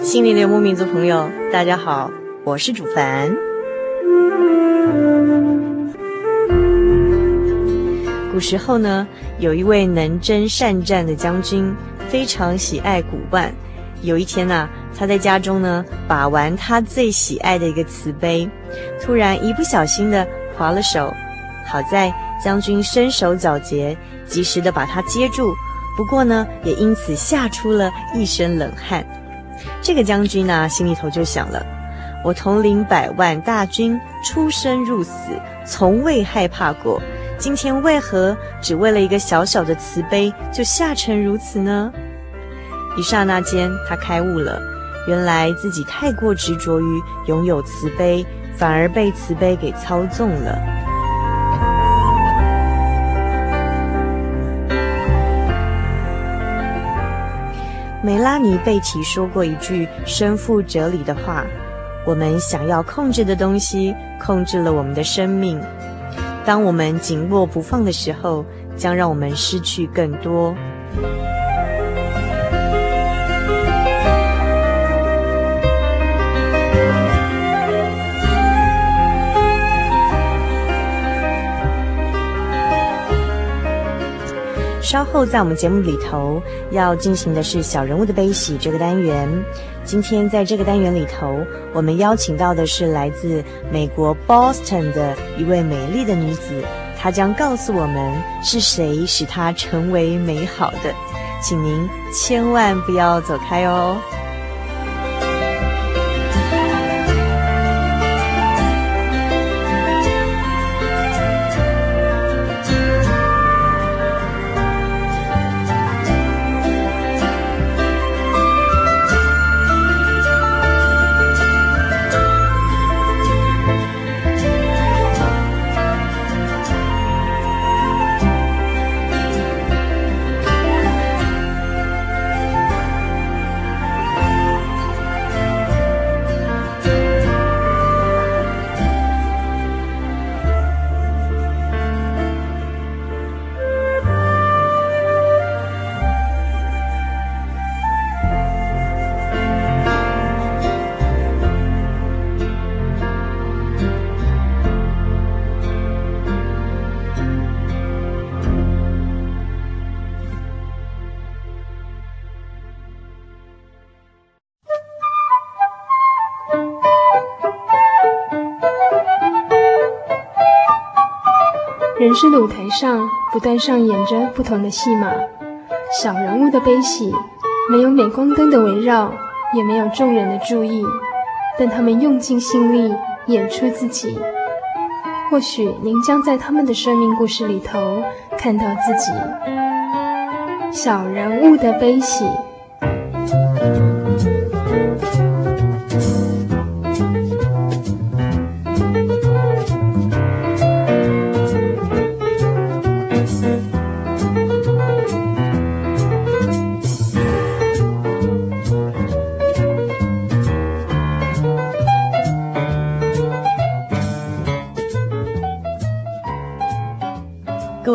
心灵的游牧民族朋友，大家好，我是主凡。古时候呢，有一位能征善战的将军，非常喜爱古玩。有一天啊，他在家中呢把玩他最喜爱的一个瓷杯，突然一不小心的划了手，好在将军身手矫捷，及时的把他接住，不过呢也因此吓出了一身冷汗。这个将军呢，心里头就想了，我统领100万大军，出生入死，从未害怕过，今天为何只为了一个小小的瓷杯就吓成如此呢？一刹那间他开悟了，原来自己太过执着于拥有瓷杯，反而被瓷杯给操纵了。梅拉尼·贝奇说过一句深富哲理的话，我们想要控制的东西控制了我们的生命，当我们紧握不放的时候，将让我们失去更多。稍后在我们节目里头要进行的是小人物的悲喜这个单元。今天在这个单元里头，我们邀请到的是来自美国 Boston 的一位美丽的女子，她将告诉我们是谁使她成为美好的。请您千万不要走开哦。人生的舞台上，不断上演着不同的戏码，小人物的悲喜，没有镁光灯的围绕，也没有众人的注意，但他们用尽心力演出自己。或许您将在他们的生命故事里头看到自己。小人物的悲喜。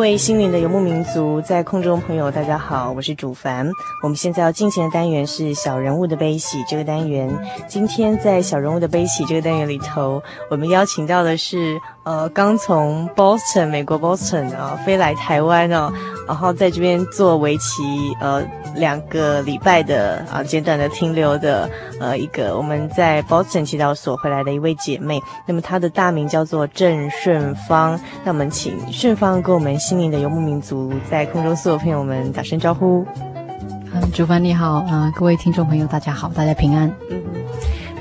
位心灵的游牧民族，在空中朋友，大家好，我是主凡。我们现在要进行的单元是小人物的悲喜这个单元。今天在小人物的悲喜这个单元里头，我们邀请到的是刚从 Boston 美国 Boston 飞来台湾然后在这边做为期2个礼拜的简短的停留的一个我们在 Boston 祈祷所回来的一位姐妹。那么她的大名叫做郑顺芳。那我们请顺芳跟我们心灵的游牧民族在空中所有朋友们打声招呼。主凡你好，各位听众朋友大家好，大家平安。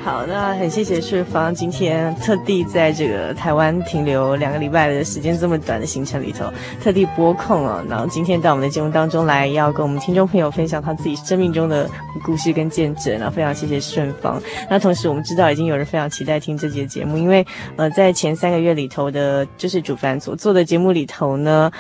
好，那很谢谢顺芳今天特地在这个台湾停留2个礼拜的时间，这么短的行程里头，特地拨空然后今天到我们的节目当中来，要跟我们听众朋友分享他自己生命中的故事跟见证，然后非常谢谢顺芳。那同时我们知道已经有人非常期待听这节节目，因为在前3个月里头的，就是主凡所做的节目里头呢，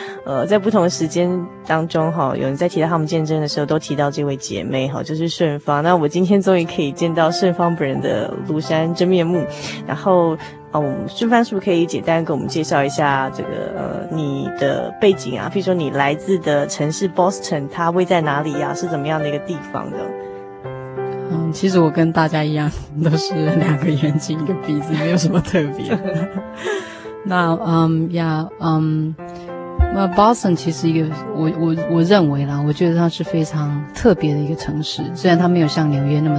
在不同的时间当中有人在提到他们见证的时候，都提到这位姐妹就是顺芳。那我今天终于可以见到顺芳本人的庐山真面目，然后我们顺芳是不是可以简单给我们介绍一下这个你的背景啊？譬如说你来自的城市 Boston， 它位在哪里啊？是怎么样的一个地方的？其实我跟大家一样，都是2个眼睛一个鼻子，没有什么特别。那那 Boston 其实一个我认为啦，我觉得它是非常特别的一个城市，虽然它没有像纽约那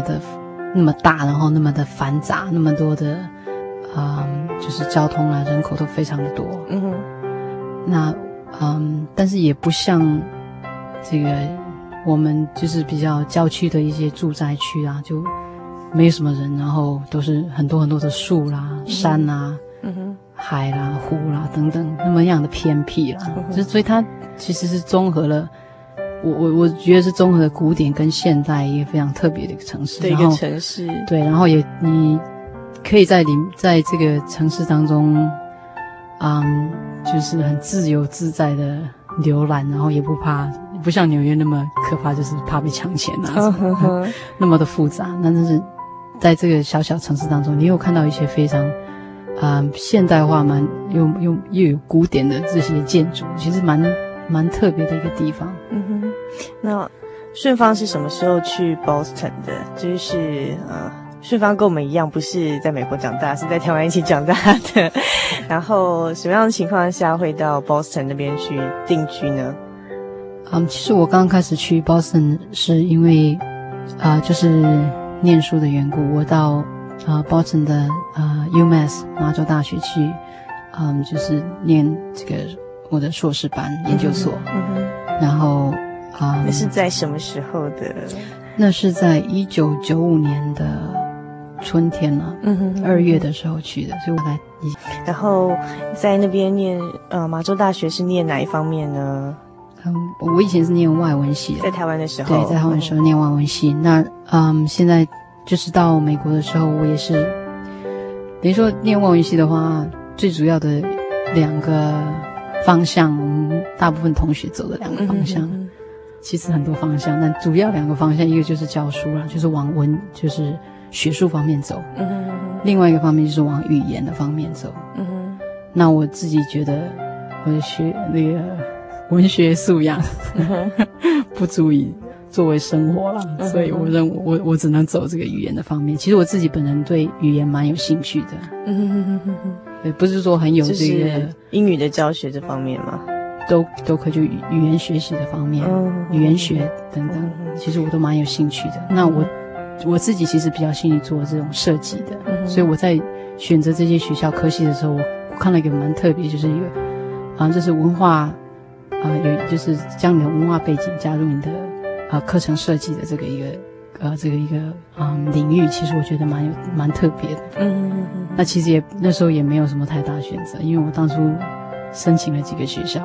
么大，然后那么的繁杂，那么多的就是交通啦，人口都非常的多。那但是也不像这个我们就是比较郊区的一些住宅区啊，就没有什么人，然后都是很多很多的树啦、山啦、海啦、湖啦等等，那么样的偏僻啦。所以它其实是综合了。我觉得是综合的古典跟现代一个非常特别的一个城市，对一个城市，对，然后也你可以在这个城市当中，就是很自由自在的浏览，然后也不怕，不像纽约那么可怕，就是怕被抢钱那么的复杂。但是在这个小小城市当中，你有看到一些非常现代化蛮又有古典的这些建筑，其实蛮特别的一个地方。那顺芳是什么时候去 Boston 的？就是顺芳跟我们一样不是在美国长大，是在台湾一起长大的。然后什么样的情况下会到 Boston 那边去定居呢？其实我刚开始去 Boston 是因为就是念书的缘故，我到Boston 的UMass 麻州大学去就是念这个我的硕士班研究所。然后那是在什么时候的？那是在1995年的春天了，2月的时候去的，所以我来。然后在那边念麻州大学是念哪一方面呢？我以前是念外文系的，在台湾的时候，对，在台湾的时候念外文系。那现在就是到美国的时候，我也是，等于说念外文系的话，最主要的2个方向，我们大部分同学走的2个方向，其实很多方向，但主要2个方向，一个就是教书啦，就是往就是学术方面走，另外一个方面就是往语言的方面走。那我自己觉得我的那个文学素养不足以作为生活啦，所以我认为我只能走这个语言的方面。其实我自己本人对语言蛮有兴趣的。对，不是说很有这个、就是、英语的教学这方面吗？都可以，就语言学习的方面，语言学等等，其实我都蛮有兴趣的。那我自己其实比较兴趣做这种设计的，所以我在选择这些学校科系的时候，我看了一个蛮特别，就是一个就是文化有就是将你的文化背景加入你的课程设计的这个一个。领域，其实我觉得蛮特别的。那其实那时候也没有什么太大选择，因为我当初申请了几个学校，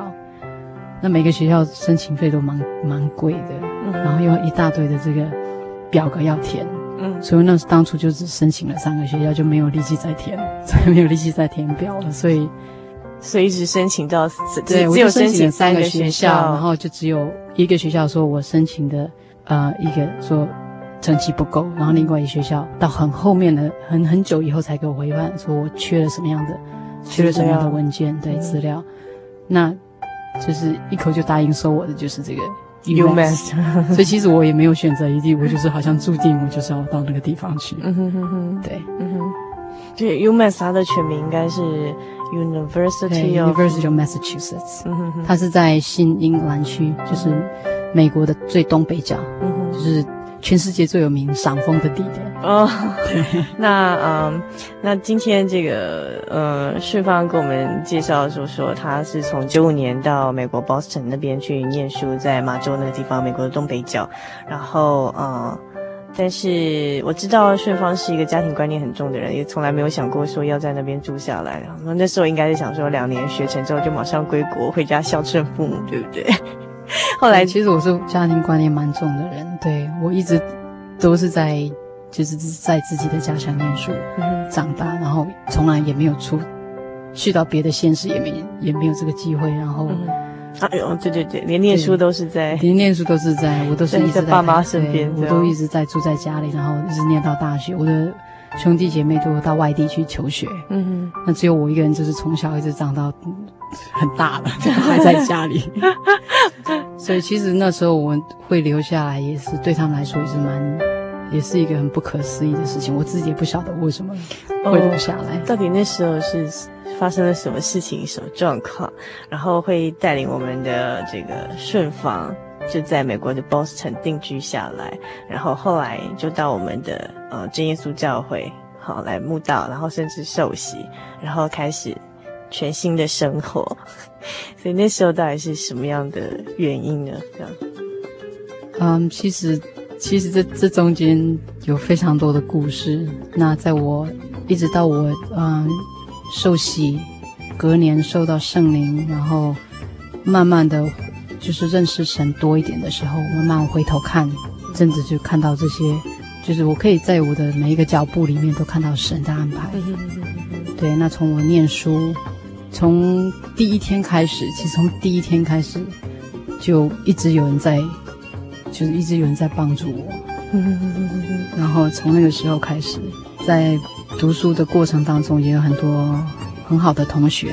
那每个学校申请费都蛮贵的，然后又一大堆的这个表格要填，所以那当初就只申请了3个学校，就没有力气再填，表了，所以一直申请到对，我就申请了3个学校，然后就只有一个学校说我申请的一个说。成绩不够，然后另外一学校到很后面的很久以后才给我回复，说我缺了什么样的文件，对，资料。那就是一口就答应收我的就是这个 UMass 所以其实我也没有选择一地，我就是好像注定我就是要到那个地方去。嗯哼哼哼，对，嗯哼，对 ，UMass 它的全名应该是 University of Massachusetts， 嗯哼哼，它是在新英格兰区，就是美国的最东北角，嗯哼，就是全世界最有名赏枫的地点。哦，那那今天这个世芳给我们介绍说他是从95年到美国 Boston 那边去念书，在麻州那个地方，美国的东北角。然后但是我知道世芳是一个家庭观念很重的人，也从来没有想过说要在那边住下来。那时候应该是想说2年学成之后就马上归国回家孝顺父母，对不对？后来其实我是家庭观念蛮重的人，对，我一直都是在自己的家乡念书，长大，然后从来也没有去到别的县市，也没有这个机会。然后，哎呦，对对对，连念书都是在，我都是一直在爸妈身边，我都一直在住在家里，然后一直念到大学。我的兄弟姐妹都到外地去求学，嗯哼，那只有我一个人就是从小一直长到很大了，还在家里。所以其实那时候我会留下来，也是对他们来说也是一个很不可思议的事情，我自己也不晓得为什么会留下来。到底那时候是发生了什么事情、什么状况？然后会带领我们的这个顺芳就在美国的 Boston 定居下来，然后后来就到我们的真耶稣教会好来慕道，然后甚至受洗，然后开始全新的生活。所以那时候到底是什么样的原因呢？这样，其实这中间有非常多的故事。那在我一直到我受洗，隔年受到圣灵，然后慢慢的就是认识神多一点的时候，慢慢回头看，真的就看到这些，就是我可以在我的每一个脚步里面都看到神的安排。对，那从我念书，从第一天开始就一直有人在。就是一直有人在帮助我，然后从那个时候开始，在读书的过程当中也有很多很好的同学，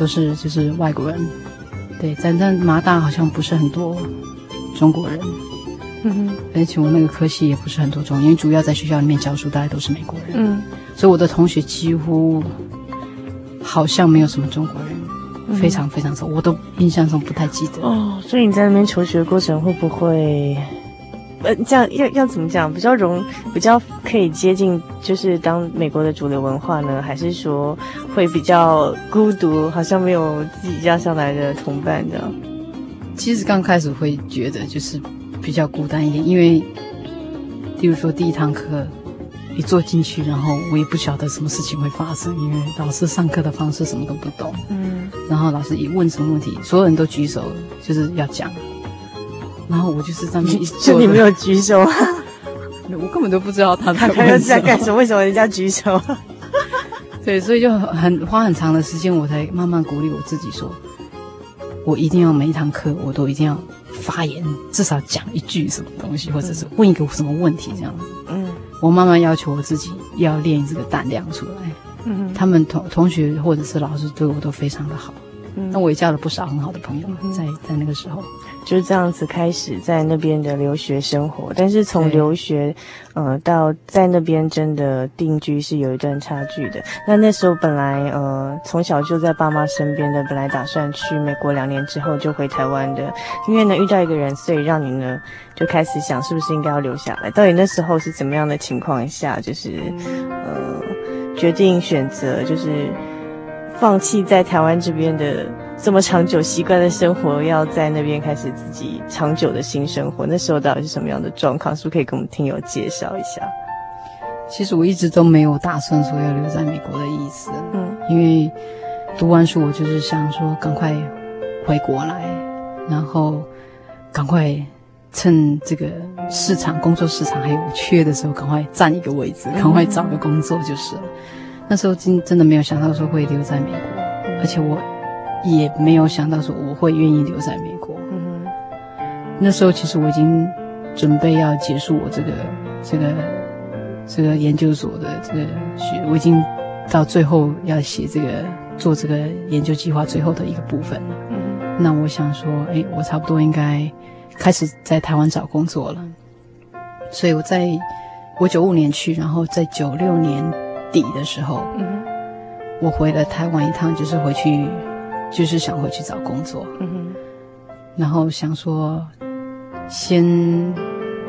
都是就是外国人，对，但麻大好像不是很多中国人，而且我那个科系也不是很多中，因为主要在学校里面教书，大概都是美国人，所以我的同学几乎好像没有什么中国人。非常非常少，我都印象中不太记得哦。所以你在那边求学过程会不会，这样要怎么讲，比较可以接近就是当美国的主流文化呢？还是说会比较孤独，好像没有自己家乡来的同伴这样？其实刚开始会觉得就是比较孤单一点，因为，例如说第一堂课。一坐进去，然后我也不晓得什么事情会发生，因为老师上课的方式什么都不懂。然后老师一问什么问题，所有人都举手，就是要讲。然后我就是这样一坐。就你没有举手啊？我根本都不知道他在干什么，为什么人家举手？对，所以就花很长的时间，我才慢慢鼓励我自己说，我一定要每一堂课我都一定要发言，至少讲一句什么东西，或者是问一个什么问题这样。我慢慢要求我自己要练这个胆量出来。他们同学或者是老师对我都非常的好，那我也交了不少很好的朋友。在那个时候就这样子开始在那边的留学生活，但是从留学到在那边真的定居是有一段差距的。那时候本来从小就在爸妈身边的，本来打算去美国2年之后就回台湾的，因为呢遇到一个人，所以让你呢就开始想是不是应该要留下来。到底那时候是怎么样的情况下，就是决定选择就是放弃在台湾这边的这么长久习惯的生活，要在那边开始自己长久的新生活？那时候到底是什么样的状况？是不是可以跟我们听友介绍一下？其实我一直都没有打算说要留在美国的意思，因为读完书我就是想说赶快回国来，然后赶快趁这个工作市场还有缺的时候，赶快占一个位置，赶快找个工作就是了。那时候真的没有想到说会留在美国，而且我也没有想到说我会愿意留在美国。那时候其实我已经准备要结束我这个研究所的这个学，我已经到最后要写这个做这个研究计划最后的一个部分了。那我想说，我差不多应该开始在台湾找工作了。所以我95年去，然后在96年底的时候，我回了台湾一趟，就是想回去找工作。然后想说，先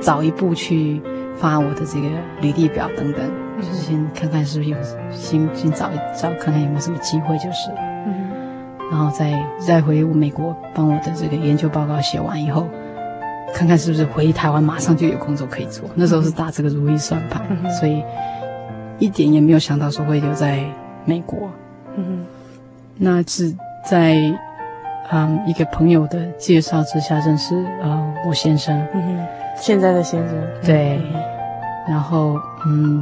早一步去发我的这个履历表等等，就是先看看是不是有，先找一找看看有没有什么机会就是了。然后再回美国帮我的这个研究报告写完以后，看看是不是回台湾马上就有工作可以做。那时候是打这个如意算盘，所以一点也没有想到说会留在美国。那是在一个朋友的介绍之下认识我先生，现在的先生。对，然后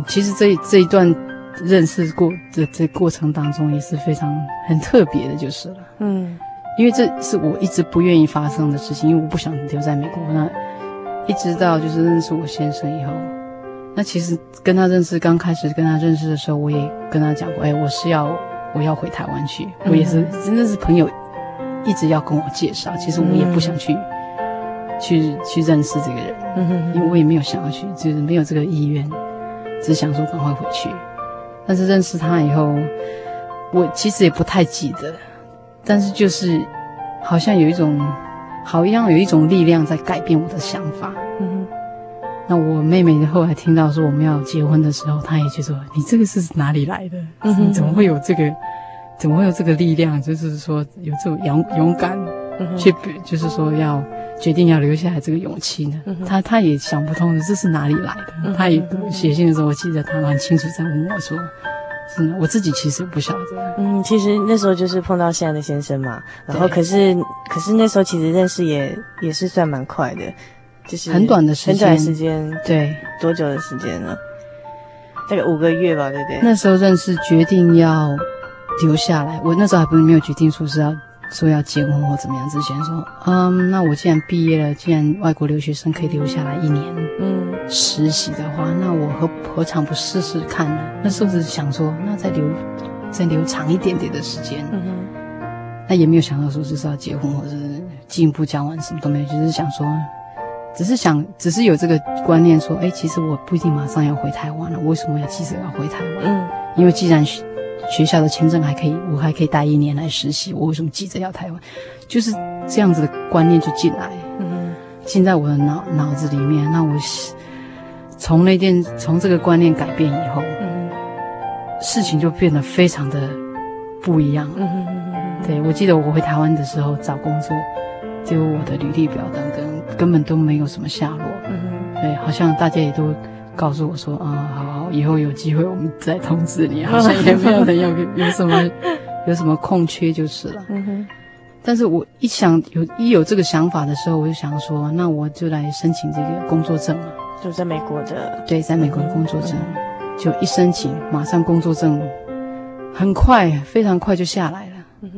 其实这一段认识过的这过程当中也是非常很特别的就是了。因为这是我一直不愿意发生的事情，因为我不想留在美国。那一直到就是认识我先生以后，那其实刚开始跟他认识的时候，我也跟他讲过，我要回台湾去。我也是真的是朋友一直要跟我介绍，其实我也不想去认识这个人，因为我也没有想要去，就是没有这个意愿，只想说赶快回去。但是认识他以后，我其实也不太记得，但是就是好像有一种力量在改变我的想法。那我妹妹后来听到说我们要结婚的时候，她也就说：“你这个是哪里来的？你怎么会有这个力量？就是说有这种勇敢，就是说要决定要留下来这个勇气呢？”她也想不通这是哪里来的。她也写信的时候，我记得她很清楚在问我说。我自己其实不晓得。其实那时候就是碰到现在的先生嘛，然后可是那时候其实认识也是算蛮快的，就是很短的时间。对，多久的时间了？大概5个月吧，对不对？那时候认识，决定要留下来。我那时候还没有决定说是要结婚或怎么样之前说，那我既然毕业了，既然外国留学生可以留下来1年，实习的话，那我何尝不试试看呢？那时候只是想说，那再留长一点点的时间。那也没有想到说就是要结婚，或者是进一步交往，什么都没有，就是想说，只是有这个观念说，其实我不一定马上要回台湾了，我为什么要急着要回台湾？因为既然学校的签证我还可以待1年来实习，我为什么急着要台湾？就是这样子的观念就进来，进在我的脑子里面。那我从这个观念改变以后，事情就变得非常的不一样了。对，我记得我回台湾的时候找工作，结果我的履历表等等根本都没有什么下落。对，好像大家也都告诉我说，好，以后有机会我们再通知你，好像也没有人要有什么空缺就是了。但是我有这个想法的时候，我就想说，那我就来申请这个工作证了，就在美国的。对，在美国的工作证，就一申请，马上工作证很快，非常快就下来了。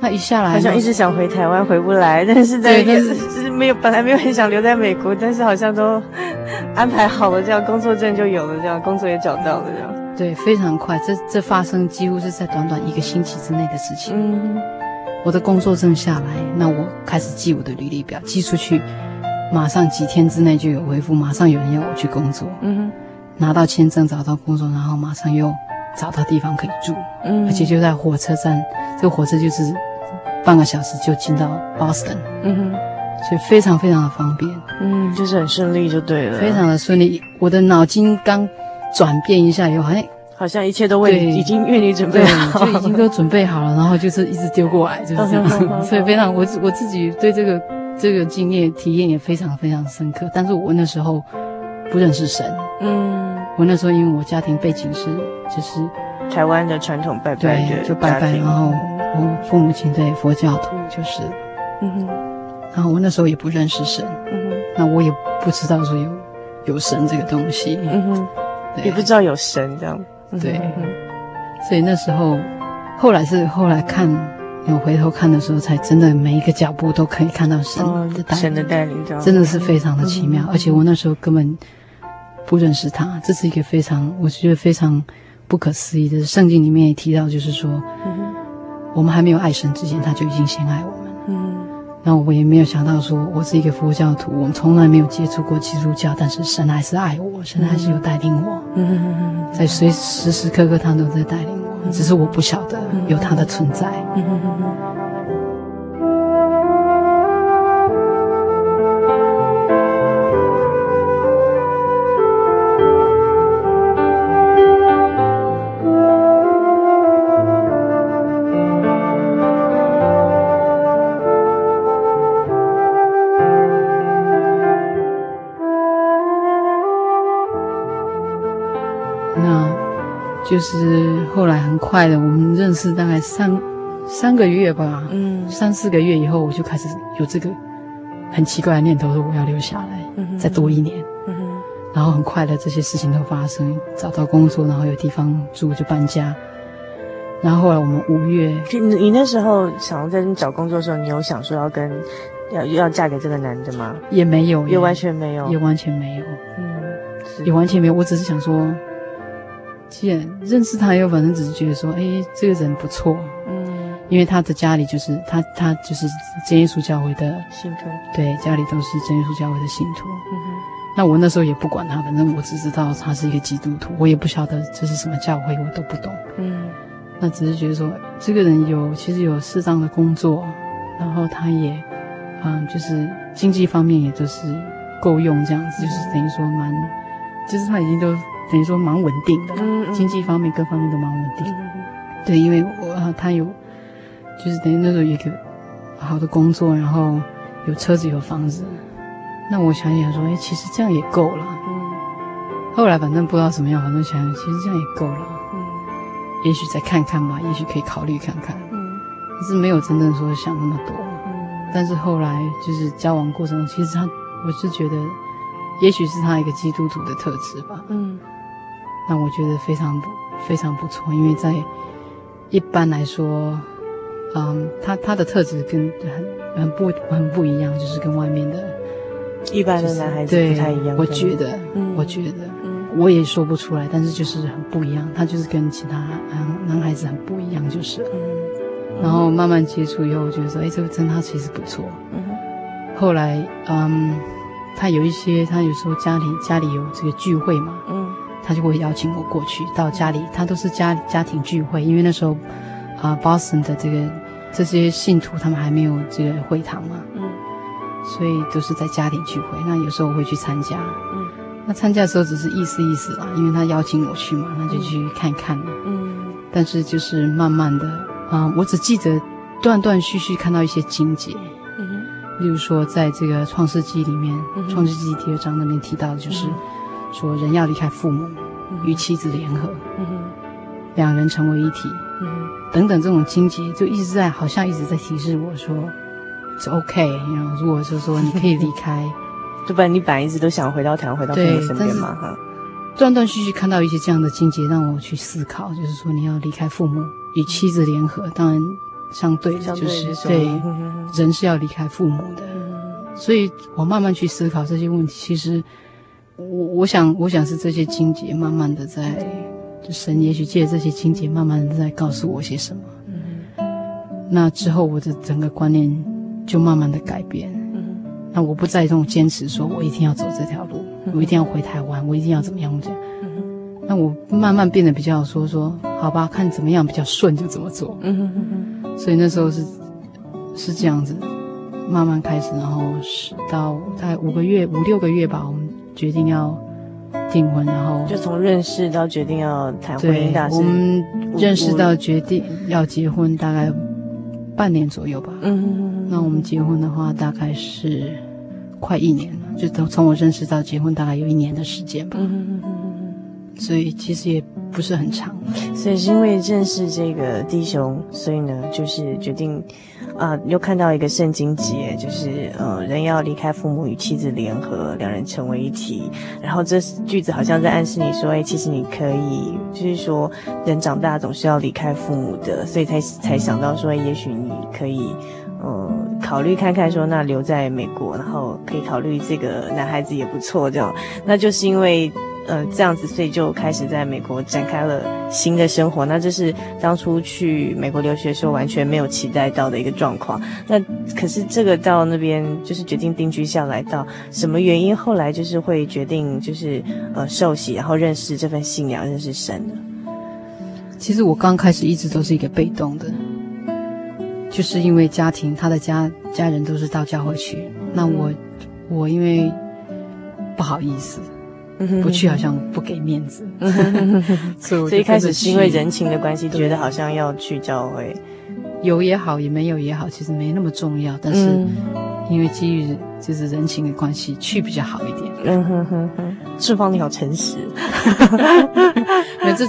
那一下来，好像一直想回台湾回不来，但是就是没有，本来没有很想留在美国，但是好像都安排好了，这样工作证就有了，这样工作也找到了，这样。对，非常快，这发生几乎是在短短1个星期之内的事情。我的工作证下来，那我开始寄我的履历表，寄出去，马上几天之内就有回复，马上有人要我去工作。拿到签证，找到工作，然后马上又找到地方可以住，而且就在火车站，这个火车就是半个小时就进到 Boston，所以非常非常的方便，就是很顺利就对了，非常的顺利。我的脑筋刚转变一下以后，好像一切都为你准备好，就已经都准备好了，然后就是一直丢过来，就是这样。所以非常，我自己对这个经验体验也非常非常深刻。但是我那时候不认识神，我那时候因为我家庭背景是就是台湾的传统拜拜，对，就拜拜，然后。我父母亲对佛教徒就是，然后我那时候也不认识神，那我也不知道说有神这个东西，对，也不知道有神这样，对，所以那时候，后来看，有回头看的时候，才真的每一个脚步都可以看到神的带领，真的是非常的奇妙。而且我那时候根本不认识他，这是一个我觉得非常不可思议的。圣经里面也提到，就是说。我们还没有爱神之前，他就已经先爱我们。那我也没有想到说我是一个佛教徒，我们从来没有接触过基督教，但是神还是爱我，神还是有带领我，在时时刻刻他都在带领我，只是我不晓得有他的存在。就是后来很快的，我们认识大概三个月吧，3、4个月以后，我就开始有这个很奇怪的念头，说我要留下来，再多1年。然后很快的这些事情都发生，找到工作，然后有地方住就搬家。然后后来我们5月，你那时候想要跟找工作的时候，你有想说要嫁给这个男的吗？也没有，也完全没有，也完全没有，也完全没有。我只是想说，既然认识他以后，反正只是觉得说，这个人不错，因为他的家里就是他就是真耶稣教会的信徒，对，家里都是真耶稣教会的信徒。那我那时候也不管他，反正我只知道他是一个基督徒，我也不晓得这是什么教会，我都不懂。那只是觉得说，这个人其实有适当的工作，然后他也，就是经济方面也就是够用这样子，就是等于说就是他已经都。等于说蛮稳定的啦，经济方面各方面都蛮稳定的。对，因为他有，就是等于那时候有一个好的工作，然后有车子有房子。那我想一想说，其实这样也够了。后来反正不知道怎么样，反正想其实这样也够了。也许再看看吧，也许可以考虑看看。可是没有真正说想那么多。但是后来就是交往过程中，其实我是觉得，也许是他一个基督徒的特质吧。那我觉得非常非常不错，因为在一般来说，他的特质跟很不一样，就是跟外面的一般的男孩子不太一样。我觉得我也说不出来，但是就是很不一样，他就是跟其他男孩子很不一样，就是然后慢慢接触以后，我觉得说，这个真他其实不错。后来他有时候家里有这个聚会嘛，他就会邀请我过去到家里，他都是家庭聚会，因为那时候Boston 的这些信徒他们还没有这个会堂嘛，所以都是在家里聚会。那有时候我会去参加，那参加的时候只是意思意思啦，因为他邀请我去嘛，那就去看看了。但是就是慢慢的我只记得断断续续看到一些情节，例如说在这个创世纪里面，创世纪第2章那边提到的就是说人要离开父母，与妻子联合，两人成为一体，等等，这种情节就好像一直在提示我说it's OK， 然后如果是说你可以离开，对吧？你本来一直都想回到父母身边嘛，断断续续看到一些这样的情节，让我去思考，就是说你要离开父母，与妻子联合，当然相对的就是对人是要离开父母的。所以我慢慢去思考这些问题，其实我想是这些经节慢慢的在，神也许借这些经节慢慢的在告诉我些什么。那之后我的整个观念就慢慢的改变。那我不再这种坚持说我一定要走这条路，我一定要回台湾，我一定要怎么样这样。那我慢慢变得比较说好吧，看怎么样比较顺就怎么做。所以那时候是这样子慢慢开始，然后到大概5、6个月吧，我们决定要订婚，然后就从认识到决定要谈婚姻大事。我们认识到决定要结婚大概半年左右吧。那我们结婚的话大概是快1年了，就从我认识到结婚大概有1年的时间吧。所以其实也不是很长。所以是因为认识这个弟兄，所以呢就是决定又看到一个圣经节，就是人要离开父母与妻子联合，两人成为一体。然后这句子好像在暗示你说，其实你可以，就是说人长大总是要离开父母的，所以才想到说，也许你可以考虑看看说那留在美国，然后可以考虑这个男孩子也不错这样。那就是因为这样子，所以就开始在美国展开了新的生活。那这是当初去美国留学的时候完全没有期待到的一个状况。那可是这个到那边就是决定定居下来，到什么原因后来就是会决定就是受洗，然后认识这份信仰，认识神的？其实我刚开始一直都是一个被动的，就是因为家庭，他的家人都是到教会去，那我因为不好意思不去，好像不给面子所以一开始是因为人情的关系，觉得好像要去教会，有也好也没有也好其实没那么重要，但是因为基于就是人情的关系去比较好一点。志芳你好诚实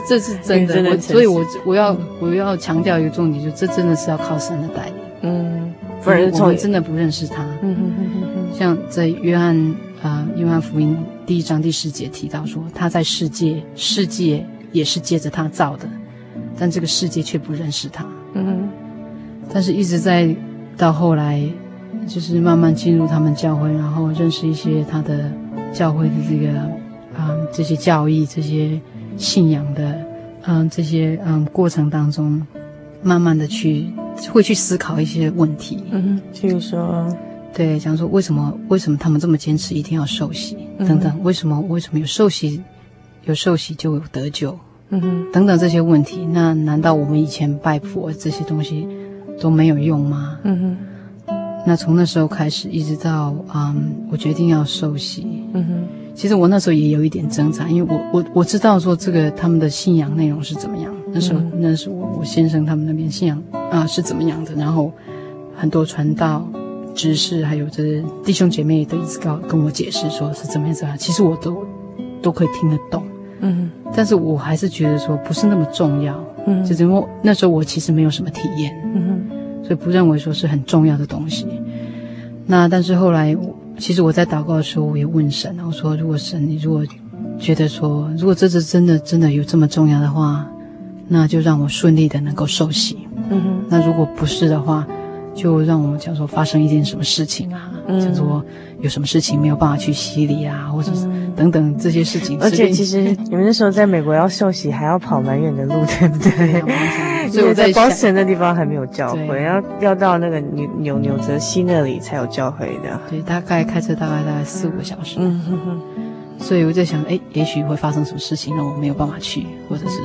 这是真的，所以我要强调一个重点，就这真的是要靠神的带领，不然我们真的不认识他。像在约翰福音1章10节提到说，他在世界也是借着他造的，但这个世界却不认识他。但是一直在到后来就是慢慢进入他们教会，然后认识一些他的教会的这个这些教义，这些信仰的这些过程当中，慢慢的会去思考一些问题。比如说对，讲说为什么他们这么坚持一定要受洗等等，为什么有受洗就有得救等等这些问题。那难道我们以前拜佛这些东西都没有用吗？那从那时候开始一直到我决定要受洗。其实我那时候也有一点挣扎，因为我知道说这个他们的信仰内容是怎么样，那时我先生他们那边信仰是怎么样的，然后很多传道知识还有这弟兄姐妹都一直跟我解释说是怎么样，其实我都可以听得懂，但是我还是觉得说不是那么重要，就是因为那时候我其实没有什么体验，所以不认为说是很重要的东西。那但是后来其实我在祷告的时候我也问神，然后说如果神你如果觉得说如果这次真的有这么重要的话，那就让我顺利的能够受洗，那如果不是的话就让我们讲说发生一件什么事情啊，讲说有什么事情没有办法去洗礼啊，或者是等等这些事情。而且其实你们那时候在美国要受洗还要跑蛮远的路，对不对？所以我在 Boston 的地方还没有教会，要到那个纽泽西那里才有教会的。对，大概开车大概4-5个小时。所以我在想，也许会发生什么事情让我没有办法去，或者是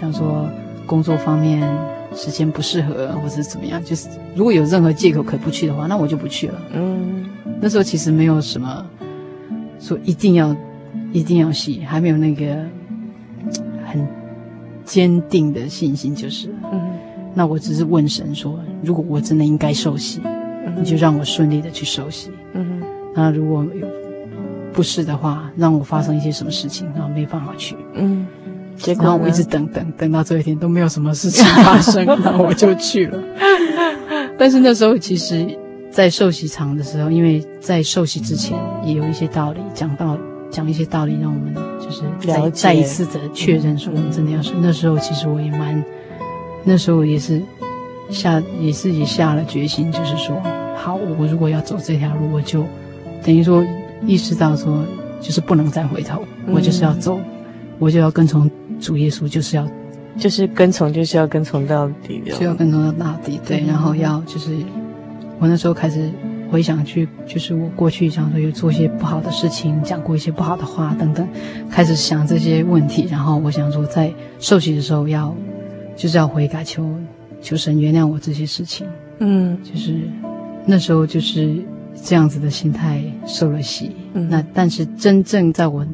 像说工作方面时间不适合或者怎么样，就是如果有任何借口可不去的话，那我就不去了。那时候其实没有什么说一定要洗，还没有那个很坚定的信心，就是那我只是问神说如果我真的应该受洗，你就让我顺利的去受洗，那如果不是的话让我发生一些什么事情然后没办法去。结果然后我一直等到这一天都没有什么事情发生然后我就去了。但是那时候其实在受洗场的时候，因为在受洗之前也有一些道理讲一些道理让我们就是再一次的确认说我们真的要受。那时候其实我也那时候也下了决心，就是说好，我如果要走这条路，我就等于说意识到说就是不能再回头，我就是要走，我就要跟从主耶稣，就是要跟从到底的，就要跟从到大底。对，然后要就是我那时候开始回想去，就是我过去想说有做一些不好的事情，讲过一些不好的话等等，开始想这些问题。然后我想说在受洗的时候就是要悔改，求神原谅我这些事情。就是那时候就是这样子的心态受了洗。那但是真正在我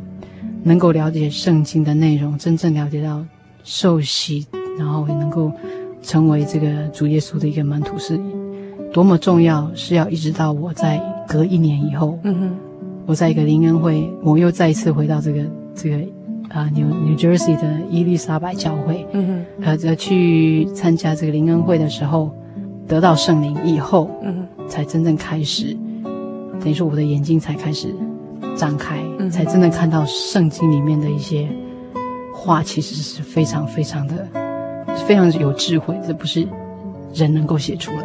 能够了解圣经的内容，真正了解到受洗，然后也能够成为这个主耶稣的一个门徒是多么重要，是要一直到我在隔1年以后，我在一个灵恩会，我又再一次回到这个New Jersey 的伊丽莎白教会，去参加这个灵恩会的时候，得到圣灵以后，才真正开始，等于说我的眼睛才开始展开，才真的看到圣经里面的一些话其实是非常有智慧，这不是人能够写出来。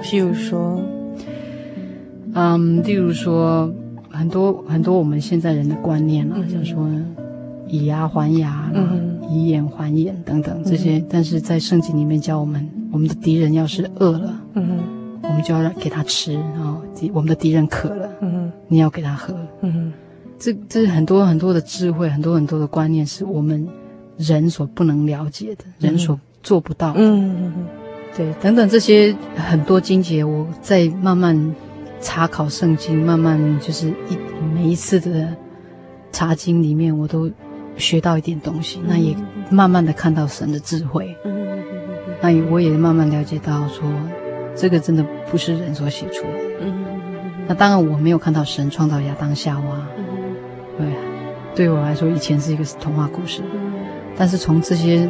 例如说很多很多我们现在人的观念啊，就是说以牙还牙，以眼还眼等等这些，但是在圣经里面教我们，我们的敌人要是饿了，我们就要给他吃，然后我们的敌人渴了，你要给他喝，这很多很多的智慧，很多很多的观念是我们人所不能了解的，人所做不到的，对，等等这些很多经节，我在慢慢查考圣经，慢慢就是每一次的查经里面，我都学到一点东西，那也慢慢的看到神的智慧，那我也慢慢了解到说，这个真的不是人所写出来的，那当然我没有看到神创造亚当夏娃，对我来说以前是一个童话故事，但是从这些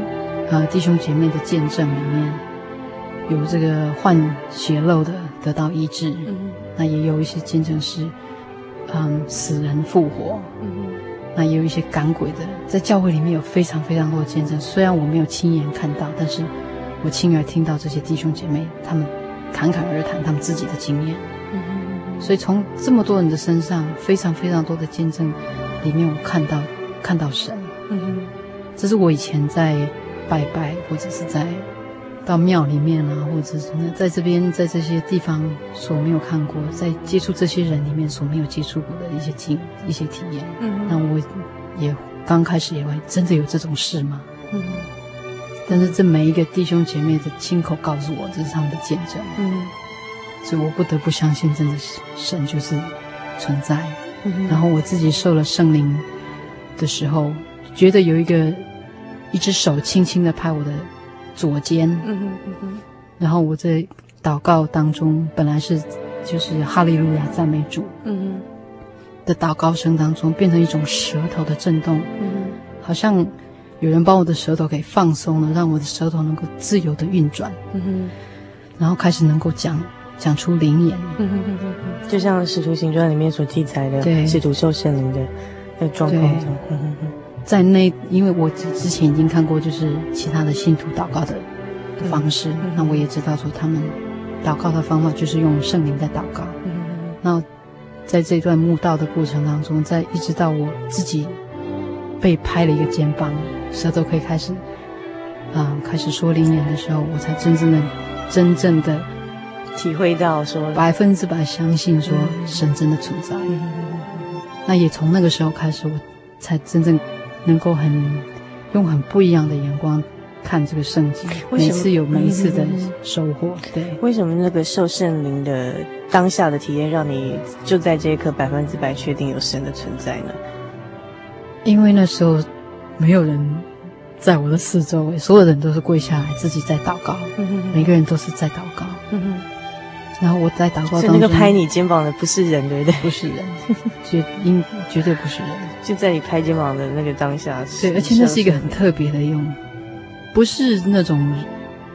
弟兄姐妹的见证里面，有这个患血漏的得到医治，那也有一些见证是死人复活，那也有一些赶鬼的，在教会里面有非常非常多的见证，虽然我没有亲眼看到，但是我亲耳听到这些弟兄姐妹他们侃侃而谈他们自己的经验，所以从这么多人的身上，非常非常多的见证里面，我看到神，这是我以前在拜拜或者是在到庙里面啊，或者是在这边在这些地方所没有看过，在接触这些人里面所没有接触过的一些体验，那我也刚开始也会真的有这种事吗？但是这每一个弟兄姐妹的亲口告诉我，这是他们的见证，所以我不得不相信真的神就是存在，然后我自己受了圣灵的时候，觉得有一只手轻轻地拍我的左肩，然后我在祷告当中，本来是就是哈利路亚赞美主的祷告声当中，变成一种舌头的震动，好像有人把我的舌头给放松了，让我的舌头能够自由的运转，然后开始能够讲出灵言，就像《使徒行传》里面所记载的使徒受圣灵的那状况中，在那，因为我之前已经看过，就是其他的信徒祷告的方式，那我也知道说他们祷告的方法就是用圣灵在祷告。那在这段慕道的过程当中，在一直到我自己被拍了一个肩膀，舌头可以开始说灵言的时候，我才真正的体会到说100%相信说神真的存在。那也从那个时候开始，我才真正能够用很不一样的眼光看这个圣经，每次有每一次的收获。对，为什么那个受圣灵的当下的体验，让你就在这一刻100%确定有神的存在呢？因为那时候没有人在我的四周，所有人都是跪下来自己在祷告，每个人都是在祷告，然后我在祷告当中，所以那个拍你肩膀的不是人，对不对？不是人，绝对不是人。就在你拍肩膀的那个当下，对，而且那是一个很特别的用，不是那种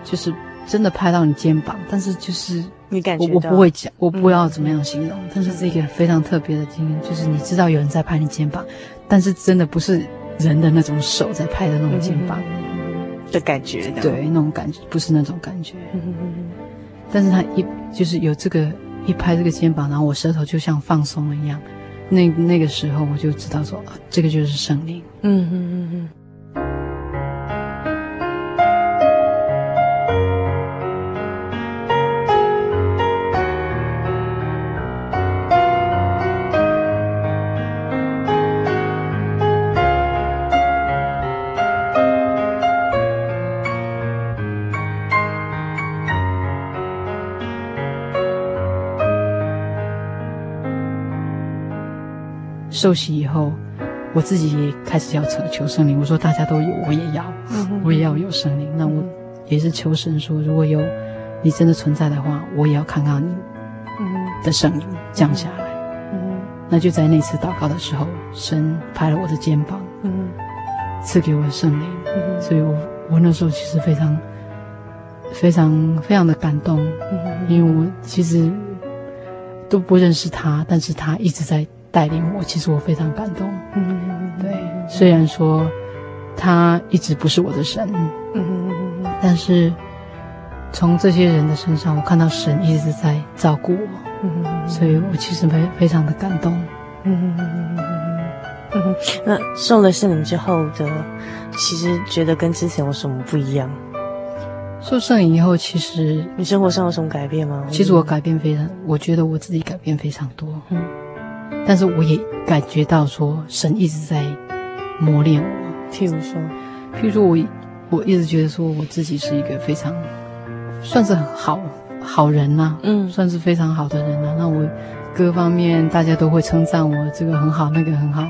就是真的拍到你肩膀，但是就是你感觉到，我不会讲，我不知道怎么样形容，但是是一个非常特别的经验，就是你知道有人在拍你肩膀，但是真的不是人的那种手在拍的那种肩膀的感觉，对，那种感觉不是那种感觉。但是他就是有这个一拍这个肩膀，然后我舌头就像放松了一样，那个时候我就知道说，这个就是圣灵。受洗以后，我自己也开始要求圣灵，我说大家都有，我也要有圣灵，那我也是求神说，如果有你真的存在的话，我也要看到你的圣灵降下来。那就在那次祷告的时候，神拍了我的肩膀，赐给我圣灵，所以我那时候其实非常非常非常的感动，因为我其实都不认识他，但是他一直在带领我，其实我非常感动。对，虽然说他一直不是我的神，但是从这些人的身上，我看到神一直在照顾我，所以我其实非常的感动。嗯哼，那受了圣灵之后的，其实觉得跟之前有什么不一样？受圣灵以后，其实你生活上有什么改变吗？其实我改变非常，我觉得我自己改变非常多。嗯，但是我也感觉到说，神一直在磨练我。譬如说我一直觉得说我自己是一个非常算是很好人呐、啊，嗯，算是非常好的人呐、啊。那我各方面大家都会称赞我，这个很好，那个很好。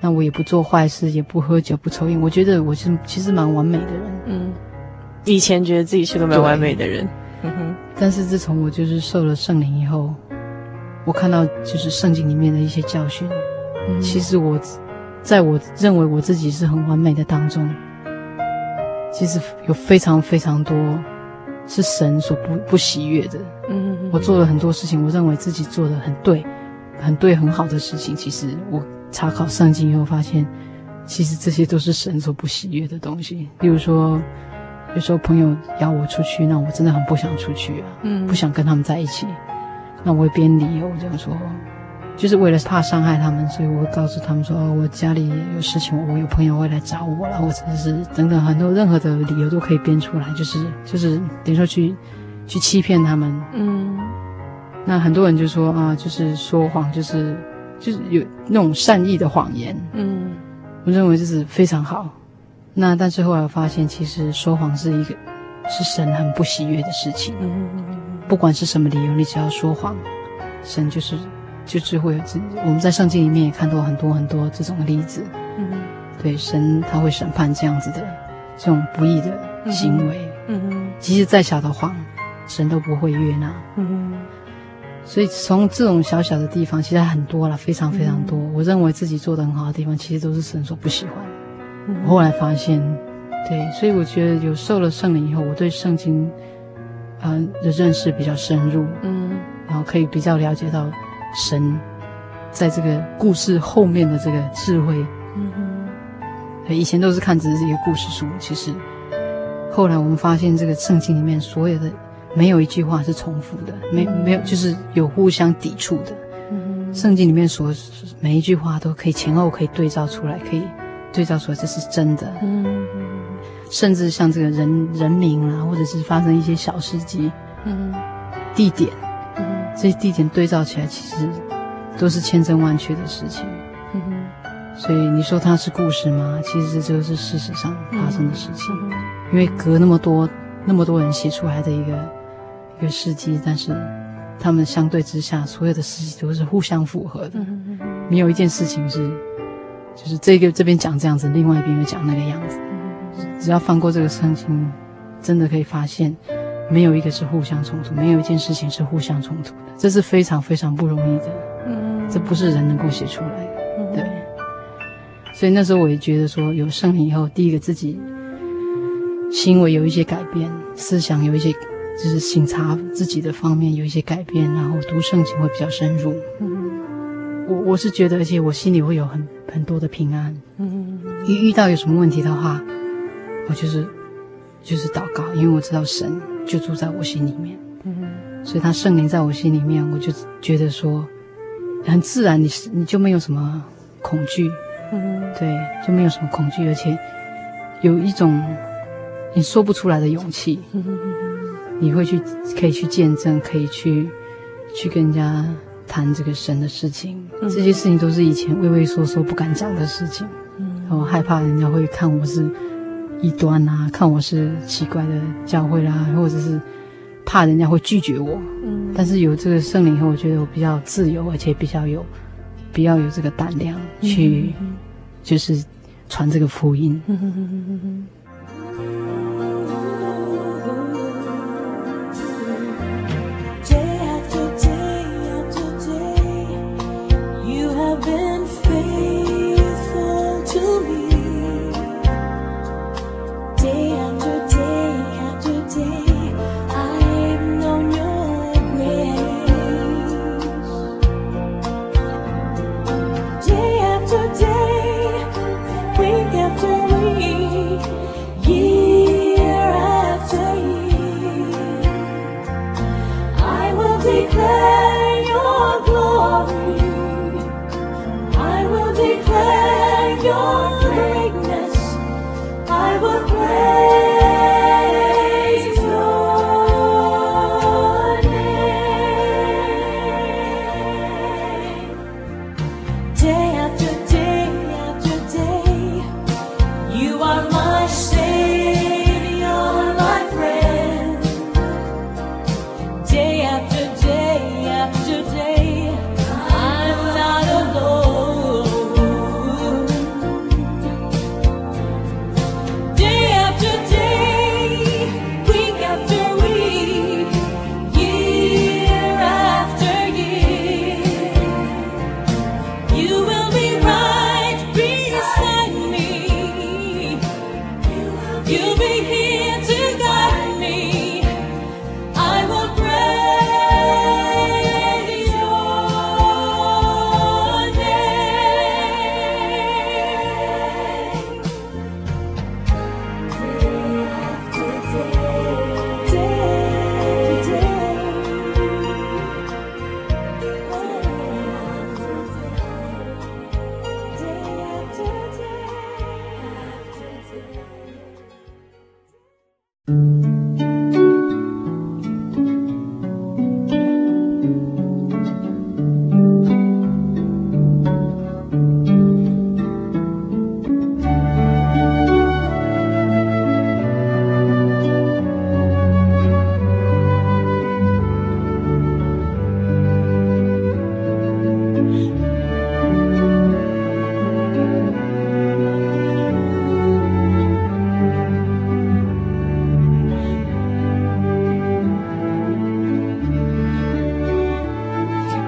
那我也不做坏事，也不喝酒，不抽烟。我觉得我是其实蛮完美的人。嗯，以前觉得自己是个蛮完美的人，嗯哼。但是自从我就是受了圣灵以后，我看到就是圣经里面的一些教训，嗯、其实我在我认为我自己是很完美的当中，其实有非常非常多是神所不喜悦的。嗯哼哼，我做了很多事情，我认为自己做的很对很好的事情，其实我。查考圣经以后发现，其实这些都是神所不喜悦的东西。比如说，有时候朋友邀我出去，那我真的很不想出去啊，不想跟他们在一起。那我会编理由这样说，就是为了怕伤害他们，所以我会告诉他们说，哦，我家里有事情，我有朋友会来找我啦，或者是等等很多任何的理由都可以编出来，就是等于说去欺骗他们。嗯，那很多人就说啊，就是说谎，就是有那种善意的谎言，嗯，我认为这是非常好。那但是后来我发现，其实说谎是神很不喜悦的事情。嗯，不管是什么理由，你只要说谎，神就是会有。我们在圣经里面也看到很多很多这种例子。嗯，对，神他会审判这样子的这种不义的行为。嗯，即使再小的谎，神都不会悦纳。嗯。所以从这种小小的地方，其实很多啦，非常非常多。我认为自己做得很好的地方，其实都是神所不喜欢的。我后来发现，对，所以我觉得有受了圣灵以后，我对圣经的认识比较深入，嗯，然后可以比较了解到神在这个故事后面的这个智慧。嗯，以前都是看只是一个故事书，其实后来我们发现这个圣经里面所有的。没有一句话是重复的，没有就是有互相抵触的。嗯，圣经里面所每一句话都可以前后可以对照出来，可以对照出来这是真的。嗯，甚至像这个人名啊，或者是发生一些小事迹，嗯，地点，嗯，这些地点对照起来，其实都是千真万确的事情。嗯，所以你说它是故事吗？其实这就是事实上发生的事情，嗯，因为隔那么多人写出来的一个事迹，但是他们相对之下，所有的事迹都是互相符合的，没有一件事情是就是这边讲这样子，另外一边又讲那个样子。只要翻过这个圣经，真的可以发现，没有一个是互相冲突，没有一件事情是互相冲突的，这是非常非常不容易的，这不是人能够写出来的。对，所以那时候我也觉得说，有圣灵以后，第一个自己行为有一些改变，思想有一些。就是省察自己的方面有一些改变，然后读圣经会比较深入。嗯，我是觉得，而且我心里会有很多的平安。嗯，一遇到有什么问题的话，我就是祷告，因为我知道神就住在我心里面。嗯，所以他圣灵在我心里面，我就觉得说，很自然你就没有什么恐惧。嗯，对，就没有什么恐惧，而且有一种你说不出来的勇气。你会可以去见证，可以去跟人家谈这个神的事情，这些事情都是以前畏畏缩缩不敢讲的事情。嗯，我害怕人家会看我是异端啊，看我是奇怪的教会啦，啊，或者是怕人家会拒绝我。嗯，但是有这个圣灵以后，我觉得我比较自由，而且比较有这个胆量去，就是传这个福音。Day after day, week after week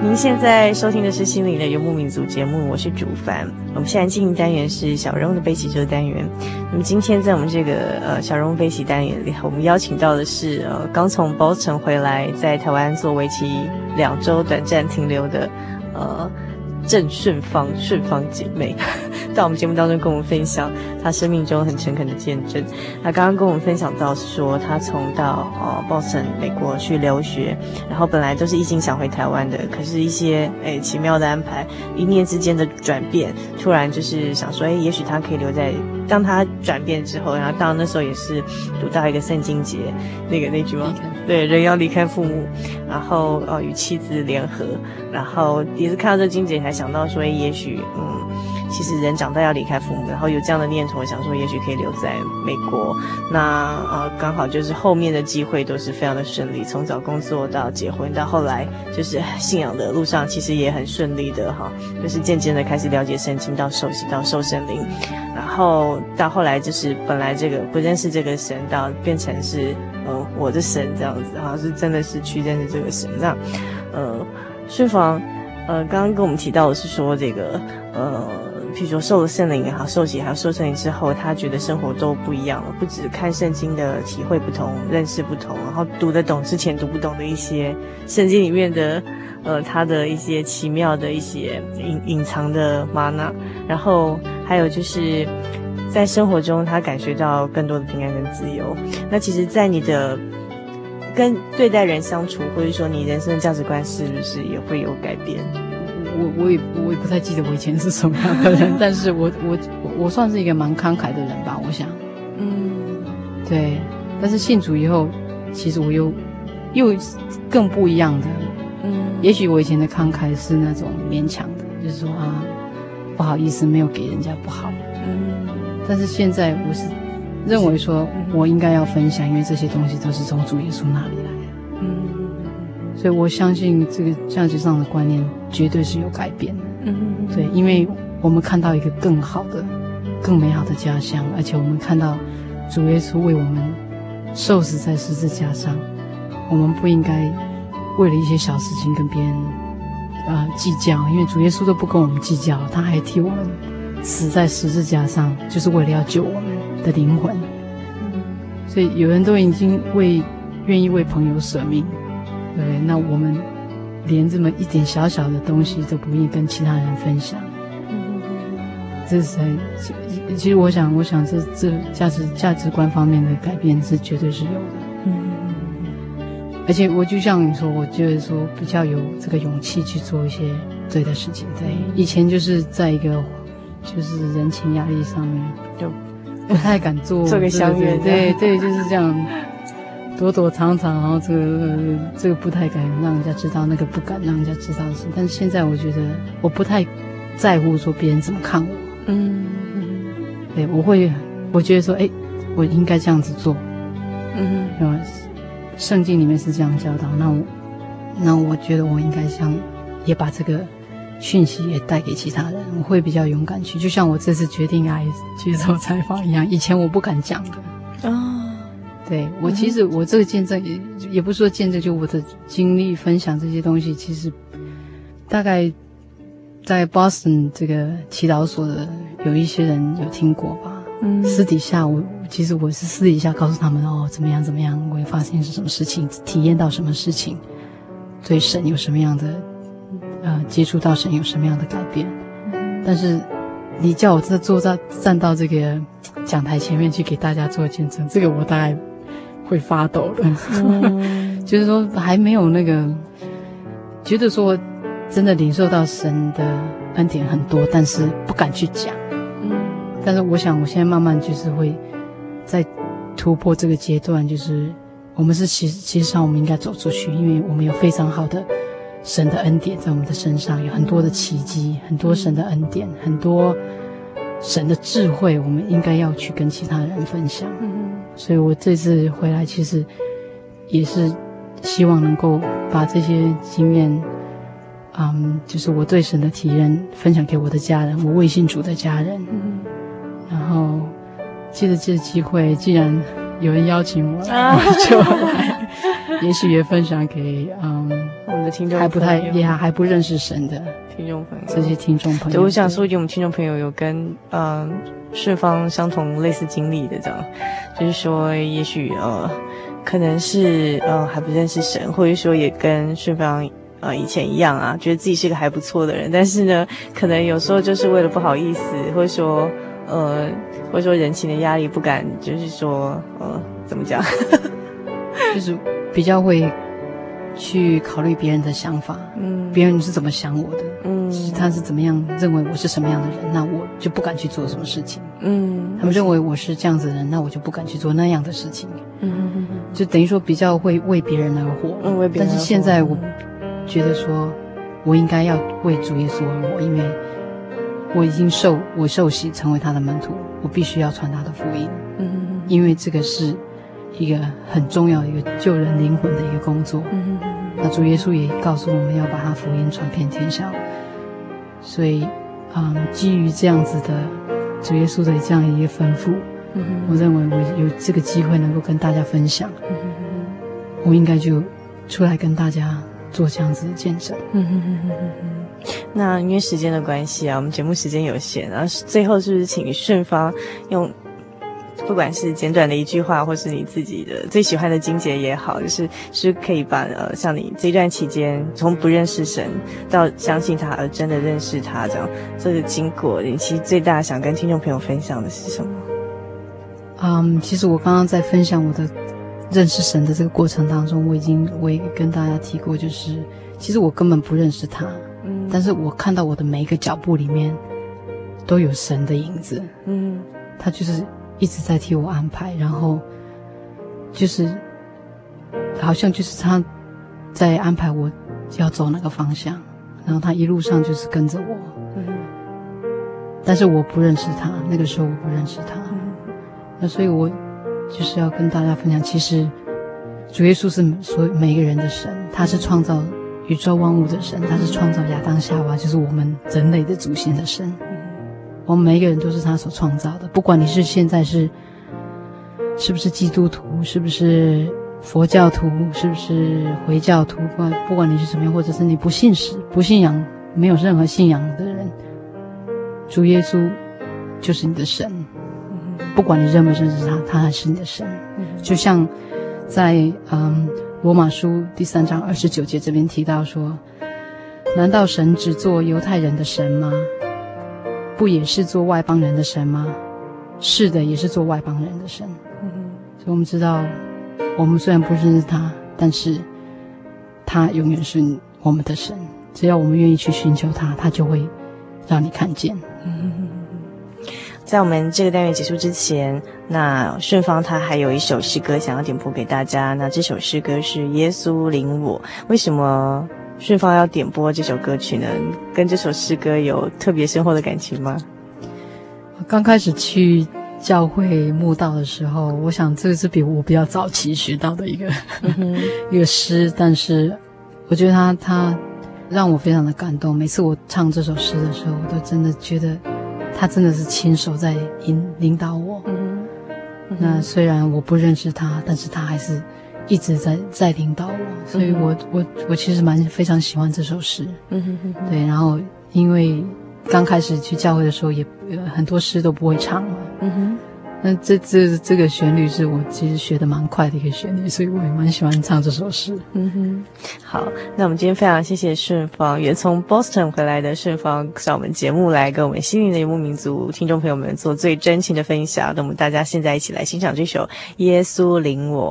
您现在收听的是心灵的游牧民族节目，我是主凡。我们现在进行单元是小人物的悲喜这个单元。那么今天在我们这个小人物悲喜单元里，我们邀请到的是刚从 Boston 回来，在台湾做为期2周短暂停留的郑顺芳姐妹，到我们节目当中跟我们分享她生命中很诚恳的见证。她刚刚跟我们分享到说，她从到Boston 美国去留学，然后本来都是一心想回台湾的，可是一些奇妙的安排，一念之间的转变，突然就是想说，也许她可以留在。当她转变之后，然后到那时候也是读到一个圣经节，那句吗？对，人要离开父母，然后与妻子联合，然后也是看到这经节才想到说，也许其实人长大要离开父母，然后有这样的念头，想说也许可以留在美国。那刚好就是后面的机会都是非常的顺利，从找工作到结婚，到后来就是信仰的路上，其实也很顺利的哈，就是渐渐的开始了解圣经，到受洗，到受圣灵，然后。到后来就是本来这个不认识这个神，到变成是我的神这样子，然后是真的是去认识这个神这样。顺芳刚刚跟我们提到的是说这个譬如说受了圣灵也好，受洗还有受圣灵之后，他觉得生活都不一样了，不只看圣经的体会不同，认识不同，然后读得懂之前读不懂的一些圣经里面的他的一些奇妙的一些隐藏的玛纳，然后还有就是。在生活中他感觉到更多的平安跟自由。那其实在你的跟对待人相处，或者说你人生的价值观是不是也会有改变？我也不太记得我以前是什么样的人，但是我算是一个蛮慷慨的人吧，我想。对。但是信主以后其实我又更不一样的。也许我以前的慷慨是那种勉强的，就是说啊不好意思没有给人家不好。但是现在我是认为说我应该要分享，因为这些东西都是从主耶稣那里来的。所以我相信这个价值上的观念绝对是有改变的。对，因为我们看到一个更好的更美好的家乡，而且我们看到主耶稣为我们受死在十字架上，我们不应该为了一些小事情跟别人计较，因为主耶稣都不跟我们计较，他还替我们死在十字架上，就是为了要救我们的灵魂。所以有人都已经愿意为朋友舍命，对不对？那我们连这么一点小小的东西都不愿意跟其他人分享，这是其实我想这价值观方面的改变是绝对是有的。而且我就像你说，我觉得说比较有这个勇气去做一些对的事情。对，以前就是在一个。就是人情压力上面就不太敢做做个相约，对，就是这样躲躲藏藏，然后这个不太敢让人家知道，那个不敢让人家知道的事。但是现在我觉得我不太在乎说别人怎么看我，对，我觉得说我应该这样子做，圣经里面是这样教导，那我觉得我应该想也把这个。讯息也带给其他人，我会比较勇敢去，就像我这次决定来接受采访一样，以前我不敢讲的对，我其实我这个见证也不是说见证，就我的经历分享这些东西，其实大概在 Boston 这个祈祷所的有一些人有听过吧。私底下我是私底下告诉他们怎么样，我发现是什么事情，体验到什么事情，对神有什么样的接触到神有什么样的改变。但是你叫我站到这个讲台前面去给大家做见证，这个我大概会发抖的。就是说还没有那个觉得说真的领受到神的恩典很多，但是不敢去讲。但是我想我现在慢慢就是会在突破这个阶段，就是我们是其实上我们应该走出去，因为我们有非常好的神的恩典在我们的身上，有很多的奇迹，很多神的恩典，很多神的智慧，我们应该要去跟其他人分享。所以我这次回来其实也是希望能够把这些经验，就是我对神的体验分享给我的家人，我未信主的家人。然后借着这机会，既然有人邀请我来，我就来，也许也分享给我们的听众，还不认识神的听众朋友，这些听众朋友。对，我想说给我们听众朋友有跟顺方相同类似经历的这样，就是说也许可能是还不认识神，或者说也跟顺方以前一样啊，觉得自己是个还不错的人，但是呢，可能有时候就是为了不好意思，或者说人情的压力不敢，就是说怎么讲，就是比较会去考虑别人的想法，别人是怎么想我的，他是怎么样认为我是什么样的人，那我就不敢去做什么事情，他们认为我是这样子的人，那我就不敢去做那样的事情，就等于说比较会为别人而活，但是现在我觉得说，我应该要为主耶稣而活，因为我已经受洗成为他的门徒，我必须要传他的福音，因为这个是一个很重要的一个救人灵魂的一个工作，那主耶稣也告诉我们要把他福音传遍天下，所以基于这样子的主耶稣的这样一个吩咐，我认为我有这个机会能够跟大家分享，我应该就出来跟大家做这样子的见证。那因为时间的关系啊，我们节目时间有限，然后最后是不是请顺方用不管是简短的一句话，或是你自己的最喜欢的经节也好，就是可以把像你这段期间从不认识神到相信他而真的认识他这样这个经过，你其实最大想跟听众朋友分享的是什么？其实我刚刚在分享我的认识神的这个过程当中，我也跟大家提过，就是其实我根本不认识他，但是我看到我的每一个脚步里面都有神的影子，他就是一直在替我安排，然后就是好像就是他在安排我要走哪个方向，然后他一路上就是跟着我，但是我不认识他，那个时候我不认识他，那所以我就是要跟大家分享，其实主耶稣是所有每一个人的神，他是创造宇宙万物的神，他是创造亚当夏娃，就是我们人类的祖先的神，我们每一个人都是他所创造的，不管你是现在是不是基督徒，是不是佛教徒，是不是回教徒，不管你是什么样，或者是你不信仰，没有任何信仰的人，主耶稣就是你的神，不管你认不认识他，他还是你的神。就像在罗马书第3章29节这边提到说，难道神只做犹太人的神吗？不也是做外邦人的神吗？是的，也是做外邦人的神。所以我们知道，我们虽然不认识他，但是他永远是我们的神，只要我们愿意去寻求他，他就会让你看见。在我们这个单元结束之前，那顺方他还有一首诗歌想要点播给大家，那这首诗歌是《耶稣领我》。为什么顺方要点播这首歌曲呢？跟这首诗歌有特别深厚的感情吗？刚开始去教会慕道的时候，我想这是我比较早期学到的一个诗，但是我觉得它让我非常的感动。每次我唱这首诗的时候，我都真的觉得他真的是亲手在引导我。那虽然我不认识他，但是他还是一直在领导我，所以我其实非常喜欢这首诗。对，然后因为刚开始去教会的时候也很多诗都不会唱嘛，那这个旋律是我其实学得蛮快的一个旋律，所以我也蛮喜欢唱这首诗。好，那我们今天非常谢谢顺方，也从 Boston 回来的顺方上我们节目来跟我们心灵的游牧民族听众朋友们做最真情的分享。那我们大家现在一起来欣赏这首《耶稣领我》。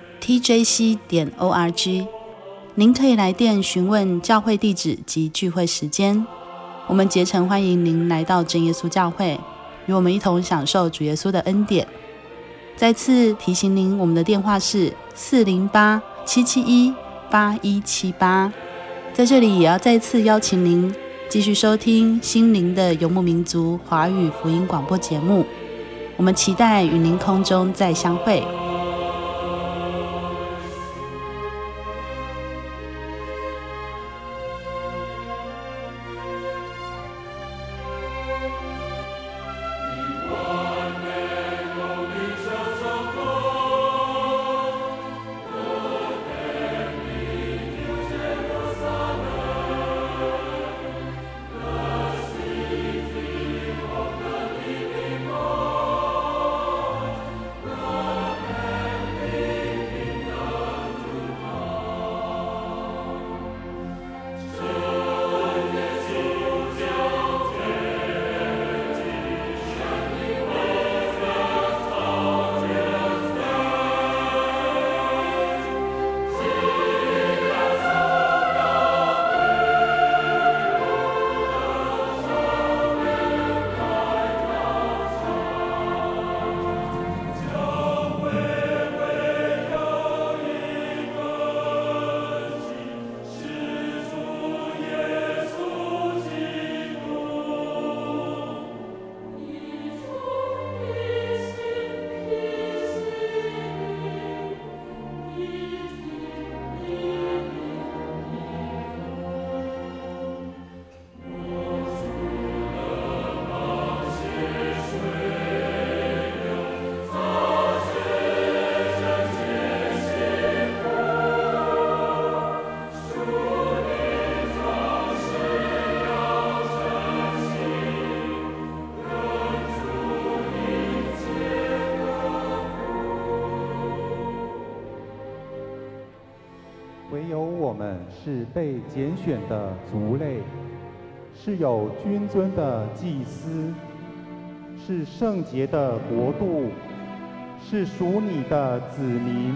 tjc.org， 您可以来电询问教会地址及聚会时间。我们竭诚欢迎您来到真耶稣教会，与我们一同享受主耶稣的恩典。再次提醒您，我们的电话是408-771-8178。在这里也要再次邀请您继续收听心灵的游牧民族华语福音广播节目，我们期待与您空中再相会。是被拣选的族类，是有君尊的祭司，是圣洁的国度，是属你的子民。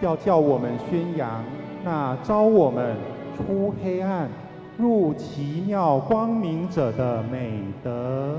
要叫我们宣扬那召我们出黑暗入奇妙光明者的美德。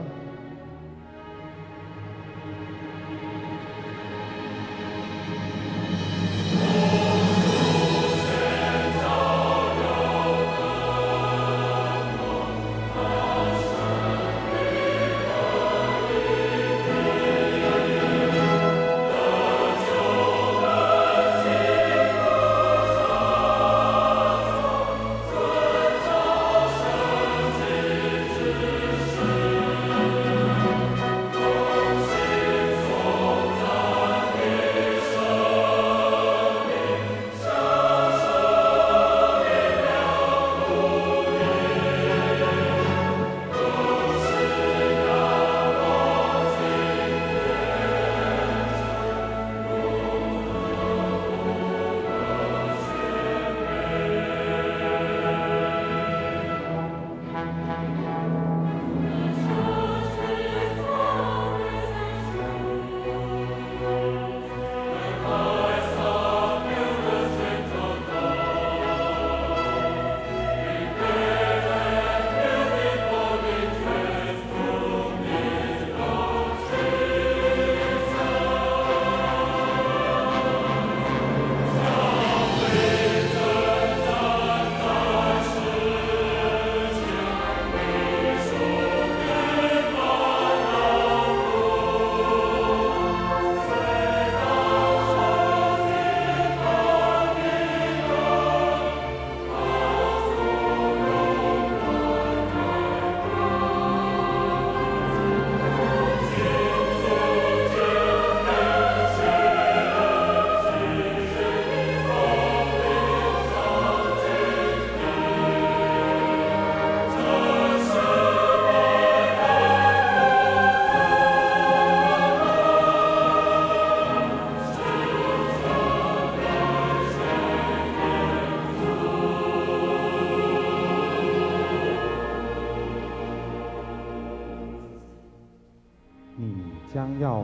将要